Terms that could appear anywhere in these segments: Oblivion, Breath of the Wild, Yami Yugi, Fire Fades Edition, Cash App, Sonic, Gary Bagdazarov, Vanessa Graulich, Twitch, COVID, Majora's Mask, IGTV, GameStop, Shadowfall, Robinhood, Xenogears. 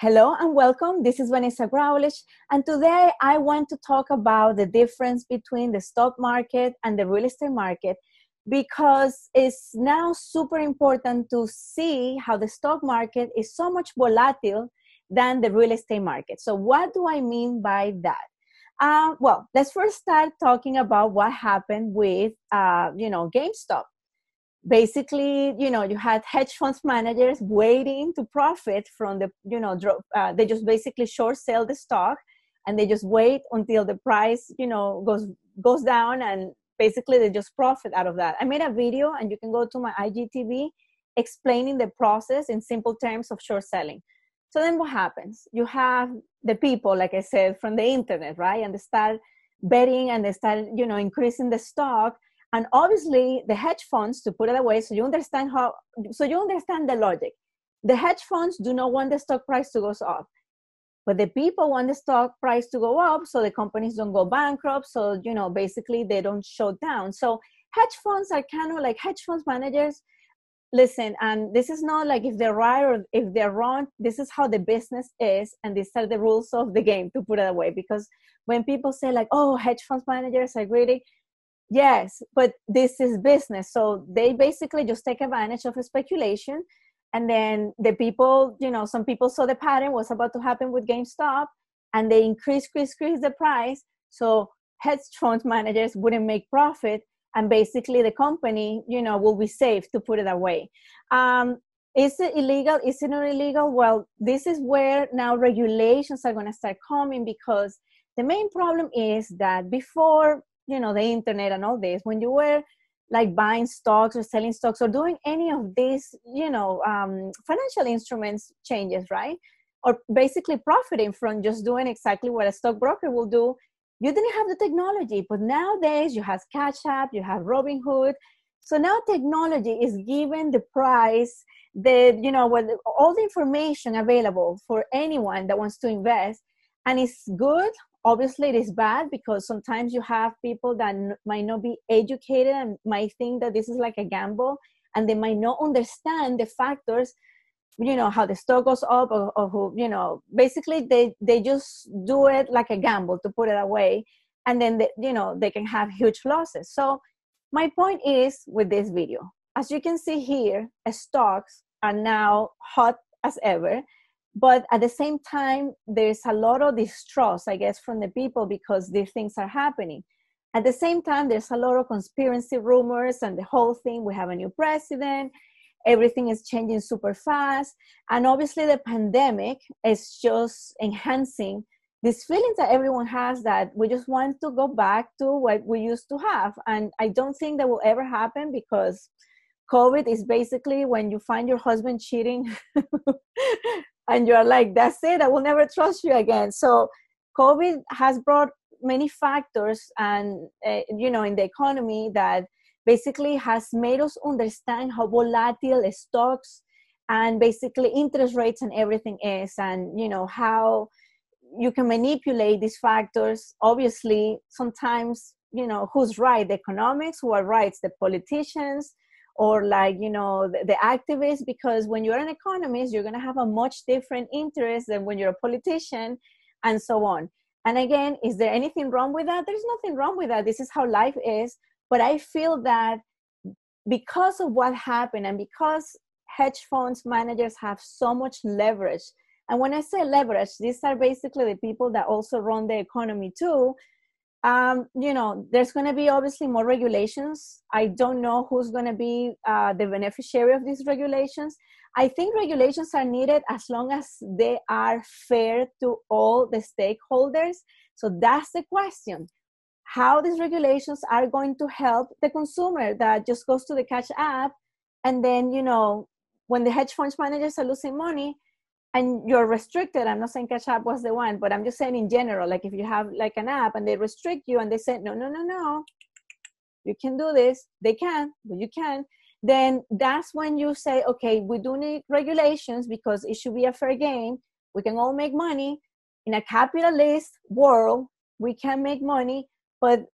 Hello and welcome. This is Vanessa Graulich, and today I want to talk about the difference between the stock market and the real estate market, because it's now super important to see how the stock market is so much volatile than the real estate market. So what do I mean by that? Well, let's first start talking about what happened with, GameStop. Basically, you had hedge funds managers waiting to profit from the, they just basically short sell the stock and they just wait until the price, goes down, and basically they just profit out of that. I made a video and you can go to my IGTV explaining the process in simple terms of short selling. So then what happens? You have the people, like I said, from the internet, right? And they start betting and they start, increasing the stock. And obviously the hedge funds, to put it away, so you understand how, so you understand the logic. The hedge funds do not want the stock price to go up, but the people want the stock price to go up so the companies don't go bankrupt. So, basically they don't shut down. So hedge funds are kind of like hedge funds managers. Listen, and this is not like if they're right or if they're wrong. This is how the business is, and these are the rules of the game, to put it away. Because when people say like, oh, hedge funds managers are greedy, yes, but this is business. So they basically just take advantage of speculation. And then the people, some people saw the pattern was about to happen with GameStop, and they increase the price. So hedge fund managers wouldn't make profit. And basically the company, will be safe, to put it away. Is it illegal? Is it not illegal? Well, this is where now regulations are going to start coming, because the main problem is that before, the internet and all this, when you were like buying stocks or selling stocks or doing any of these, financial instruments changes, right? Or basically profiting from just doing exactly what a stockbroker will do. You didn't have the technology, but nowadays you have Cash App, you have Robinhood. So now technology is giving the price, all the information available for anyone that wants to invest. And it's good. Obviously, it is bad, because sometimes you have people that might not be educated and might think that this is like a gamble, and they might not understand the factors, how the stock goes up, or who, basically they just do it like a gamble, to put it away, and then they can have huge losses. So my point is with this video, as you can see here, stocks are now hot as ever. But at the same time, there's a lot of distrust, I guess, from the people, because these things are happening. At the same time, there's a lot of conspiracy rumors and the whole thing. We have a new president. Everything is changing super fast. And obviously, the pandemic is just enhancing these feelings that everyone has, that we just want to go back to what we used to have. And I don't think that will ever happen, because COVID is basically when you find your husband cheating and you're like, that's it, I will never trust you again. So COVID has brought many factors and, in the economy, that basically has made us understand how volatile stocks and basically interest rates and everything is, and, how you can manipulate these factors. Obviously, sometimes, who's right, the economics, who are right, the politicians, or like, the activists, because when you're an economist, you're going to have a much different interest than when you're a politician, and so on. And again, is there anything wrong with that? There's nothing wrong with that. This is how life is. But I feel that because of what happened, and because hedge funds managers have so much leverage, and when I say leverage, these are basically the people that also run the economy too, there's going to be obviously more regulations. I don't know who's going to be the beneficiary of these regulations. I think regulations are needed as long as they are fair to all the stakeholders. So that's the question. How these regulations are going to help the consumer that just goes to the Cash App, and then, when the hedge funds managers are losing money, and you're restricted. I'm not saying Cash App was the one, but I'm just saying in general, like if you have like an app and they restrict you and they say, no, you can do this. They can, but you can. Then that's when you say, okay, we do need regulations, because it should be a fair game. We can all make money. In a capitalist world, we can make money. But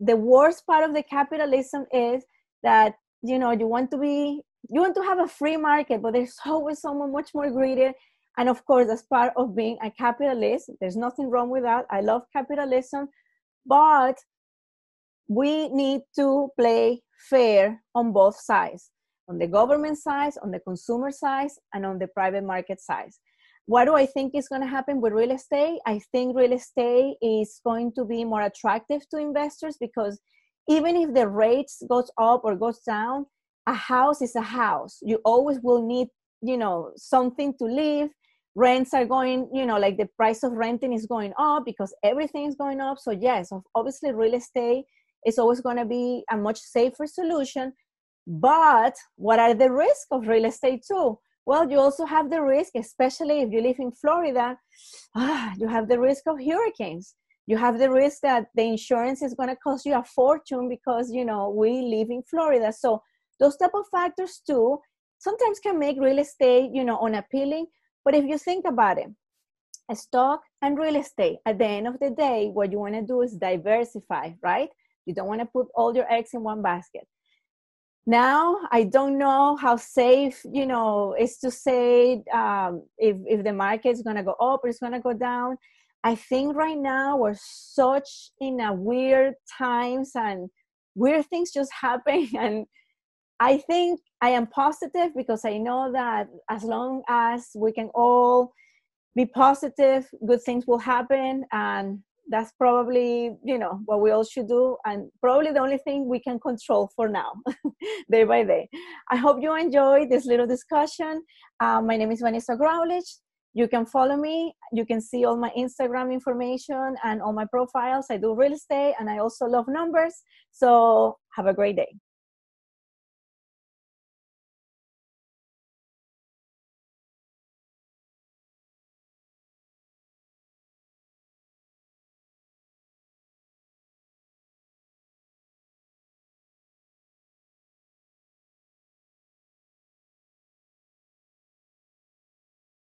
the worst part of the capitalism is that, you want to have a free market, but there's always someone much more greedy. And of course, as part of being a capitalist, there's nothing wrong with that. I love capitalism, but we need to play fair on both sides, on the government side, on the consumer side, and on the private market side. What do I think is going to happen with real estate? I think real estate is going to be more attractive to investors because even if the rates goes up or goes down, a house is a house. You always will need, you know, something to live. Rents are going, you know, like the price of renting is going up because everything is going up. So yes, obviously real estate is always going to be a much safer solution. But what are the risks of real estate too? Well, you also have the risk, especially if you live in Florida, you have the risk of hurricanes. You have the risk that the insurance is going to cost you a fortune because, you know, we live in Florida. So those type of factors too, sometimes can make real estate, you know, unappealing. But if you think about it, a stock and real estate, at the end of the day, what you want to do is diversify, right? You don't want to put all your eggs in one basket. Now, I don't know how safe, you know, it's to say if the market is going to go up or it's going to go down. I think right now we're such in a weird times and weird things just happen. And I think I am positive because I know that as long as we can all be positive, good things will happen. And that's probably, you know, what we all should do, and probably the only thing we can control for now, day by day. I hope you enjoyed this little discussion. My name is Vanessa Graulich. You can follow me. You can see all my Instagram information and all my profiles. I do real estate, and I also love numbers. So have a great day.